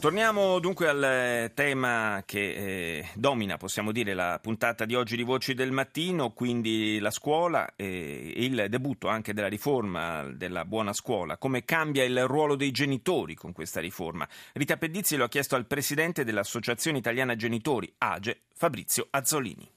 Torniamo dunque al tema che domina, possiamo dire, la puntata di oggi di Voci del Mattino, quindi la scuola e il debutto anche della riforma della Buona Scuola. Come cambia il ruolo dei genitori con questa riforma? Rita Pedizzi lo ha chiesto al presidente dell'Associazione Italiana Genitori, AGE, Fabrizio Azzolini.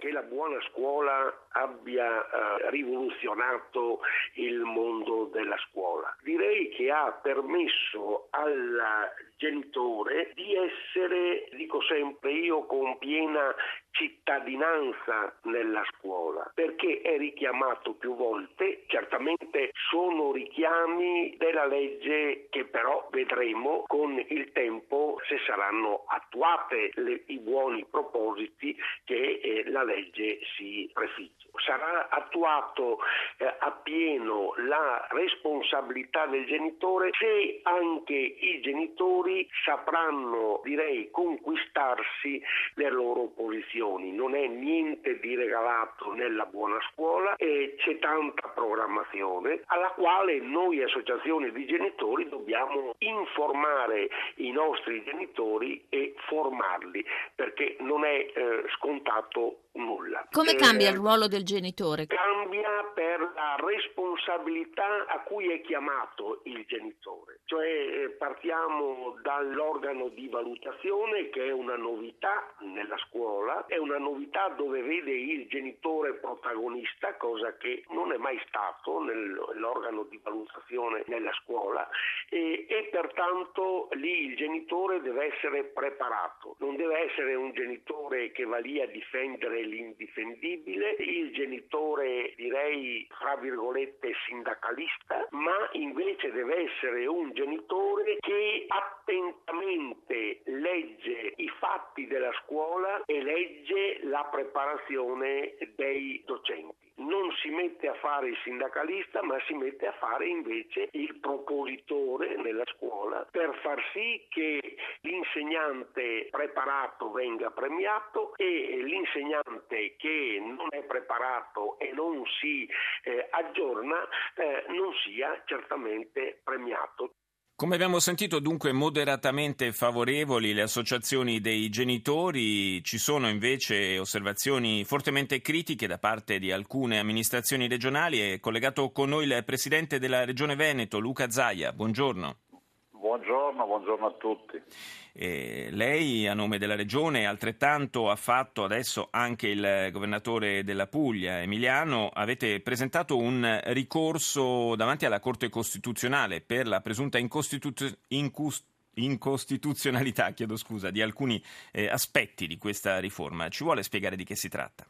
Che la buona scuola abbia rivoluzionato il mondo della scuola. Direi che ha permesso al genitore di essere, dico sempre io, con piena cittadinanza nella scuola, perché è richiamato più volte. Certamente sono richiami della legge che però vedremo con il tempo se saranno attuate i buoni propositi che la legge si prefigge. Sarà attuato appieno la responsabilità del genitore se anche i genitori sapranno, direi, conquistarsi le loro posizioni. Non è niente di regalato nella buona scuola e c'è tanta programmazione alla quale noi associazioni di genitori dobbiamo informare i nostri genitori e formarli, perché non è scontato nulla. Come cambia il ruolo del genitore? Cambia per la responsabilità a cui è chiamato il genitore, cioè partiamo dall'organo di valutazione, che è una novità nella scuola, è una novità dove vede il genitore protagonista, cosa che non è mai stato nell'organo di valutazione nella scuola, e pertanto lì il genitore deve essere preparato, non deve essere un genitore che va lì a difendere l'indifendibile, il genitore, direi, fra virgolette, sindacalista, ma invece deve essere un genitore che attentamente legge i fatti della scuola e legge la preparazione dei docenti. Non si mette a fare il sindacalista, ma si mette a fare invece il propositore nella scuola per far sì che l'insegnante preparato venga premiato e l'insegnante che non è preparato e non si aggiorna non sia certamente premiato. Come abbiamo sentito, dunque, moderatamente favorevoli le associazioni dei genitori. Ci sono invece osservazioni fortemente critiche da parte di alcune amministrazioni regionali. È collegato con noi il presidente della Regione Veneto, Luca Zaia. Buongiorno. Buongiorno a tutti. Lei a nome della Regione altrettanto ha fatto adesso anche il governatore della Puglia, Emiliano. Avete presentato un ricorso davanti alla Corte Costituzionale per la presunta incostituzionalità, di alcuni aspetti di questa riforma. Ci vuole spiegare di che si tratta?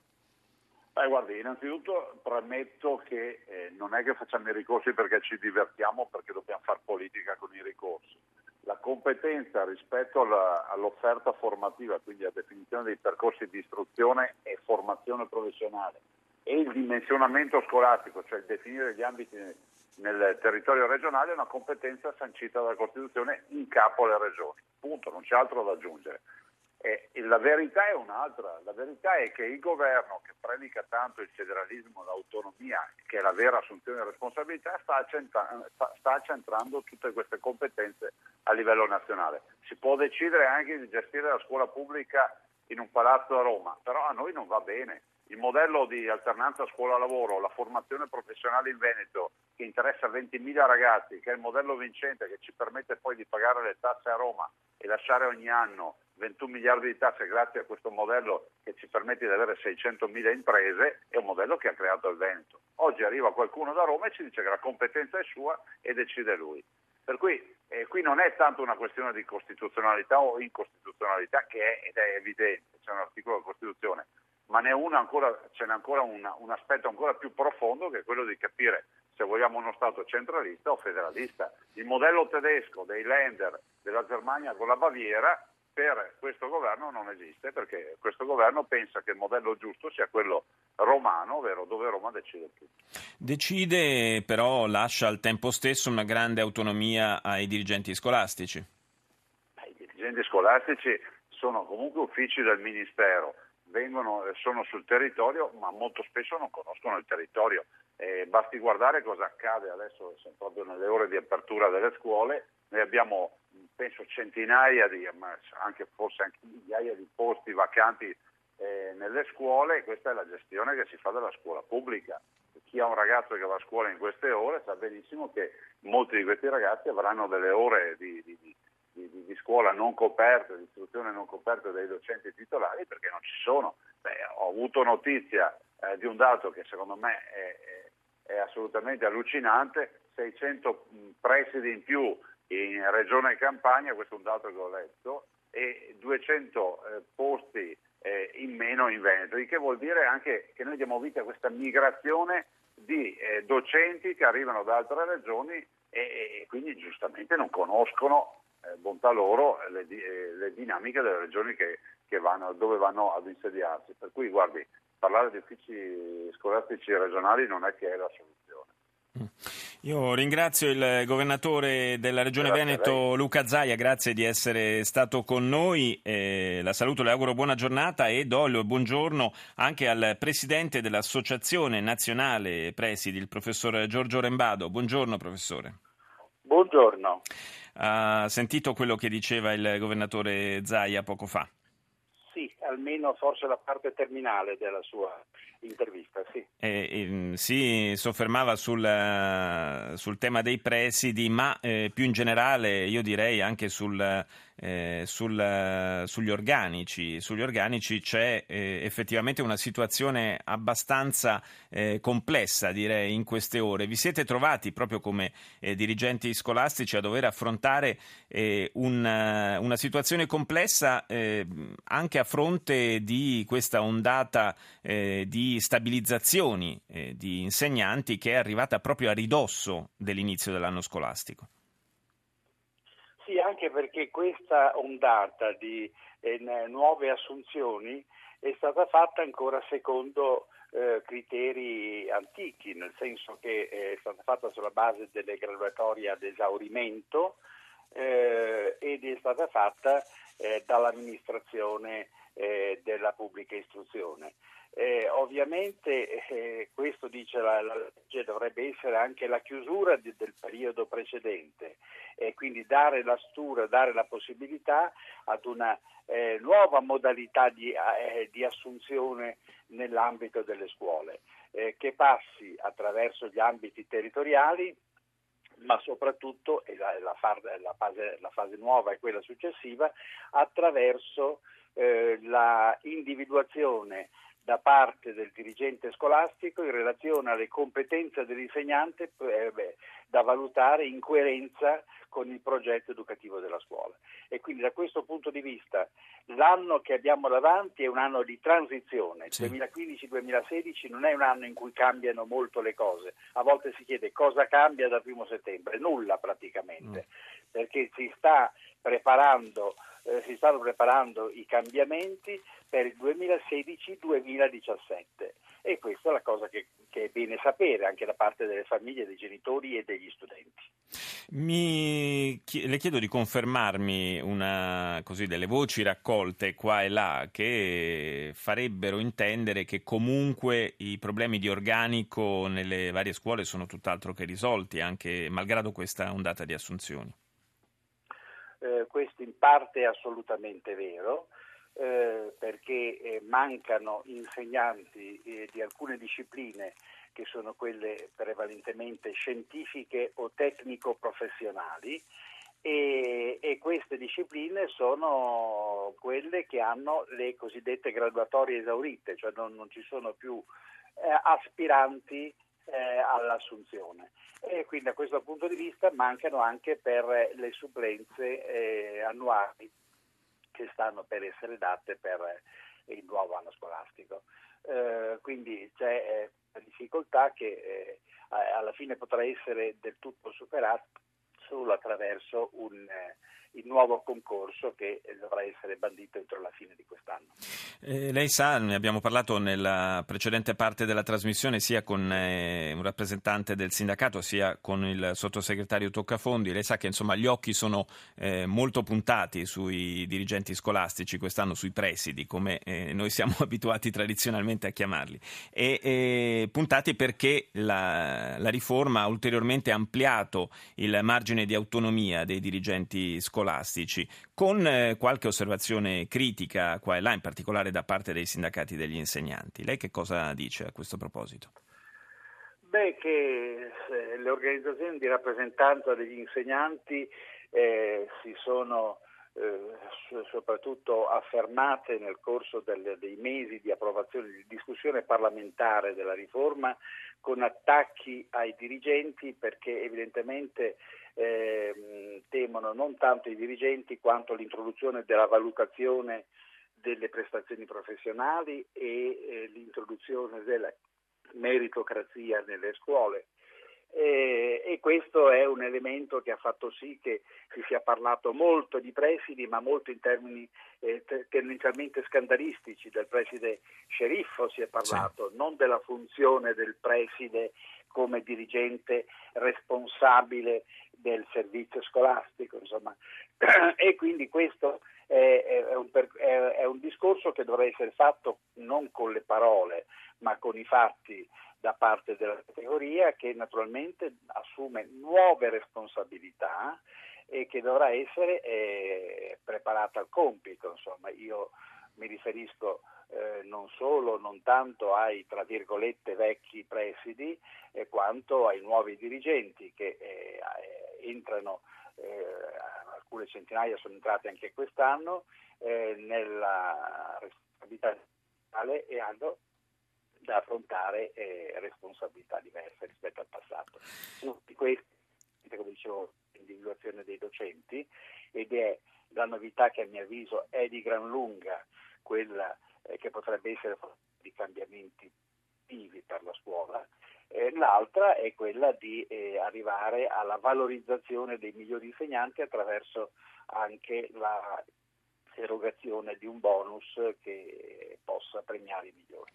Guardi, innanzitutto premetto che non è che facciamo i ricorsi perché ci divertiamo, perché dobbiamo fare politica con i ricorsi. La competenza rispetto all'offerta formativa, quindi alla definizione dei percorsi di istruzione e formazione professionale, e il dimensionamento scolastico, cioè il definire gli ambiti nel territorio regionale, è una competenza sancita dalla Costituzione in capo alle regioni. Punto, non c'è altro da aggiungere. E la verità è un'altra, la verità è che il governo, che predica tanto il federalismo, l'autonomia, che è la vera assunzione di responsabilità, sta accentrando tutte queste competenze a livello nazionale. Si può decidere anche di gestire la scuola pubblica in un palazzo a Roma, però a noi non va bene. Il modello di alternanza scuola-lavoro, la formazione professionale in Veneto, che interessa 20.000 ragazzi, che è il modello vincente, che ci permette poi di pagare le tasse a Roma e lasciare ogni anno 21 miliardi di tasse grazie a questo modello che ci permette di avere 600.000 imprese, è un modello che ha creato il Veneto. Oggi arriva qualcuno da Roma e ci dice che la competenza è sua e decide lui. Per cui qui non è tanto una questione di costituzionalità o incostituzionalità, che è, ed è evidente, c'è un articolo della Costituzione, ma ce n'è ancora un aspetto ancora più profondo, che è quello di capire se vogliamo uno Stato centralista o federalista. Il modello tedesco dei Länder della Germania con la Baviera per questo governo non esiste, perché questo governo pensa che il modello giusto sia quello romano, ovvero dove Roma decide tutto. Decide, però lascia al tempo stesso una grande autonomia ai dirigenti scolastici. I dirigenti scolastici sono comunque uffici del Ministero, sono sul territorio, ma molto spesso non conoscono il territorio. Basti guardare cosa accade adesso, proprio nelle ore di apertura delle scuole. Noi abbiamo, penso, centinaia di, ma anche forse anche migliaia di posti vacanti nelle scuole, e questa è la gestione che si fa della scuola pubblica. Chi ha un ragazzo che va a scuola in queste ore sa benissimo che molti di questi ragazzi avranno delle ore di scuola non coperte, di istruzione non coperte dai docenti titolari, perché non ci sono. Ho avuto notizia di un dato che secondo me è assolutamente allucinante: 600 presidi in più in Regione Campania, questo è un dato che ho letto, e 200 posti in meno in Veneto, il che vuol dire anche che noi diamo vita a questa migrazione di docenti che arrivano da altre regioni e quindi giustamente non conoscono, bontà loro, le dinamiche delle regioni che vanno, dove vanno ad insediarsi. Per cui, guardi, parlare di uffici scolastici regionali non è che è la soluzione. Io ringrazio il governatore della Regione Veneto, Luca Zaia, grazie di essere stato con noi. La saluto, le auguro buona giornata e do il buongiorno anche al presidente dell'Associazione Nazionale Presidi, il professor Giorgio Rembado. Buongiorno, professore. Buongiorno. Ha sentito quello che diceva il governatore Zaia poco fa? Sì, almeno forse la parte terminale della sua intervista, sì. Si soffermava sul tema dei presidi, ma più in generale io direi anche sugli organici. Sugli organici c'è effettivamente una situazione abbastanza complessa, direi, in queste ore. Vi siete trovati proprio come dirigenti scolastici a dover affrontare una situazione complessa anche a fronte di questa ondata di stabilizzazioni di insegnanti che è arrivata proprio a ridosso dell'inizio dell'anno scolastico. Sì, anche perché questa ondata di nuove assunzioni è stata fatta ancora secondo criteri antichi, nel senso che è stata fatta sulla base delle graduatorie ad esaurimento ed è stata fatta dall'amministrazione della pubblica istruzione. Ovviamente questo, dice la legge, dovrebbe essere anche la chiusura del periodo precedente, e quindi dare la possibilità ad una nuova modalità di assunzione nell'ambito delle scuole, che passi attraverso gli ambiti territoriali, ma soprattutto, e la fase nuova e quella successiva, attraverso la individuazione da parte del dirigente scolastico in relazione alle competenze dell'insegnante da valutare in coerenza con il progetto educativo della scuola. E quindi, da questo punto di vista, l'anno che abbiamo davanti è un anno di transizione. Sì. 2015-2016 non è un anno in cui cambiano molto le cose. A volte si chiede cosa cambia dal 1 settembre, nulla praticamente, perché si stanno preparando i cambiamenti per il 2016-2017, e questa è la cosa che è bene sapere anche da parte delle famiglie, dei genitori e degli studenti. Le chiedo di confermarmi così delle voci raccolte qua e là che farebbero intendere che comunque i problemi di organico nelle varie scuole sono tutt'altro che risolti, anche malgrado questa ondata di assunzioni. Questo in parte è assolutamente vero, perché mancano insegnanti di alcune discipline che sono quelle prevalentemente scientifiche o tecnico-professionali, e queste discipline sono quelle che hanno le cosiddette graduatorie esaurite, cioè non ci sono più aspiranti all'assunzione, e quindi da questo punto di vista mancano anche per le supplenze annuali che stanno per essere date per il nuovo anno scolastico. Quindi c'è una difficoltà che alla fine potrà essere del tutto superata solo attraverso il nuovo concorso che dovrà essere bandito entro la fine di quest'anno. Lei sa, ne abbiamo parlato nella precedente parte della trasmissione sia con un rappresentante del sindacato sia con il sottosegretario Toccafondi, lei sa che insomma gli occhi sono molto puntati sui dirigenti scolastici quest'anno, sui presidi come noi siamo abituati tradizionalmente a chiamarli, e puntati perché la riforma ha ulteriormente ampliato il margine di autonomia dei dirigenti scolastici, con qualche osservazione critica qua e là, in particolare da parte dei sindacati degli insegnanti. Lei che cosa dice a questo proposito? Beh, che le organizzazioni di rappresentanza degli insegnanti si sono soprattutto affermate nel corso dei mesi di approvazione, di discussione parlamentare della riforma, con attacchi ai dirigenti, perché evidentemente temono non tanto i dirigenti quanto l'introduzione della valutazione delle prestazioni professionali e l'introduzione della meritocrazia nelle scuole. E questo è un elemento che ha fatto sì che si sia parlato molto di presidi, ma molto in termini tendenzialmente scandalistici. Del preside sceriffo si è parlato, sì, non della funzione del preside come dirigente responsabile del servizio scolastico, insomma. E quindi questo è un discorso che dovrà essere fatto non con le parole ma con i fatti da parte della categoria, che naturalmente assume nuove responsabilità e che dovrà essere preparata al compito, insomma. Io mi riferisco non solo, non tanto ai tra virgolette vecchi presidi, quanto ai nuovi dirigenti che entrano, alcune centinaia sono entrate anche quest'anno, nella responsabilità generale, e hanno da affrontare responsabilità diverse rispetto al passato. Uno di questi, come dicevo, l'individuazione dei docenti, ed è la novità che a mio avviso è di gran lunga quella che potrebbe essere di cambiamenti vivi per la scuola. L'altra è quella di arrivare alla valorizzazione dei migliori insegnanti attraverso anche la erogazione di un bonus che possa premiare i migliori.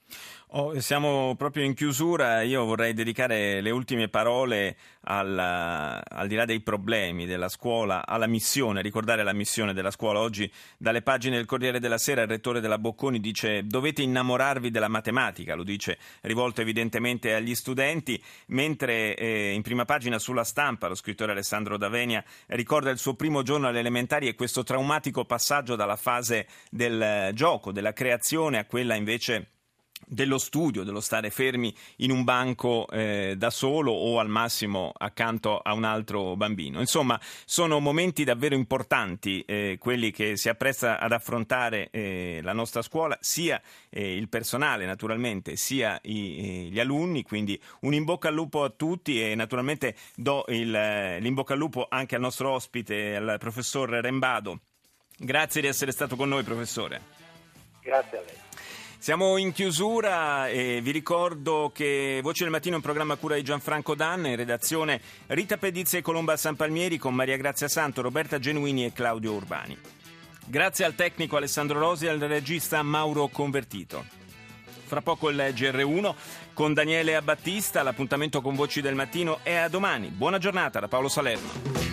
Siamo proprio in chiusura, io vorrei dedicare le ultime parole al di là dei problemi della scuola, alla missione, ricordare la missione della scuola. Oggi dalle pagine del Corriere della Sera il rettore della Bocconi dice: dovete innamorarvi della matematica, lo dice rivolto evidentemente agli studenti, mentre in prima pagina sulla Stampa lo scrittore Alessandro D'Avenia ricorda il suo primo giorno alle elementari e questo traumatico passaggio dalla fase del gioco, della creazione, a quella invece dello studio, dello stare fermi in un banco da solo o al massimo accanto a un altro bambino. Insomma, sono momenti davvero importanti quelli che si appresta ad affrontare la nostra scuola, sia il personale naturalmente, sia gli alunni, quindi un in bocca al lupo a tutti, e naturalmente do l'in bocca al lupo anche al nostro ospite, al professor Rembado. Grazie di essere stato con noi, professore. Grazie a lei. Siamo in chiusura e vi ricordo che Voci del Mattino è un programma a cura di Gianfranco Danne, in redazione Rita Pedizzi e Colomba San Palmieri, con Maria Grazia Santo, Roberta Genuini e Claudio Urbani. Grazie al tecnico Alessandro Rosi e al regista Mauro Convertito. Fra poco il GR1 con Daniele Abbattista, l'appuntamento con Voci del Mattino è a domani. Buona giornata da Paolo Salerno.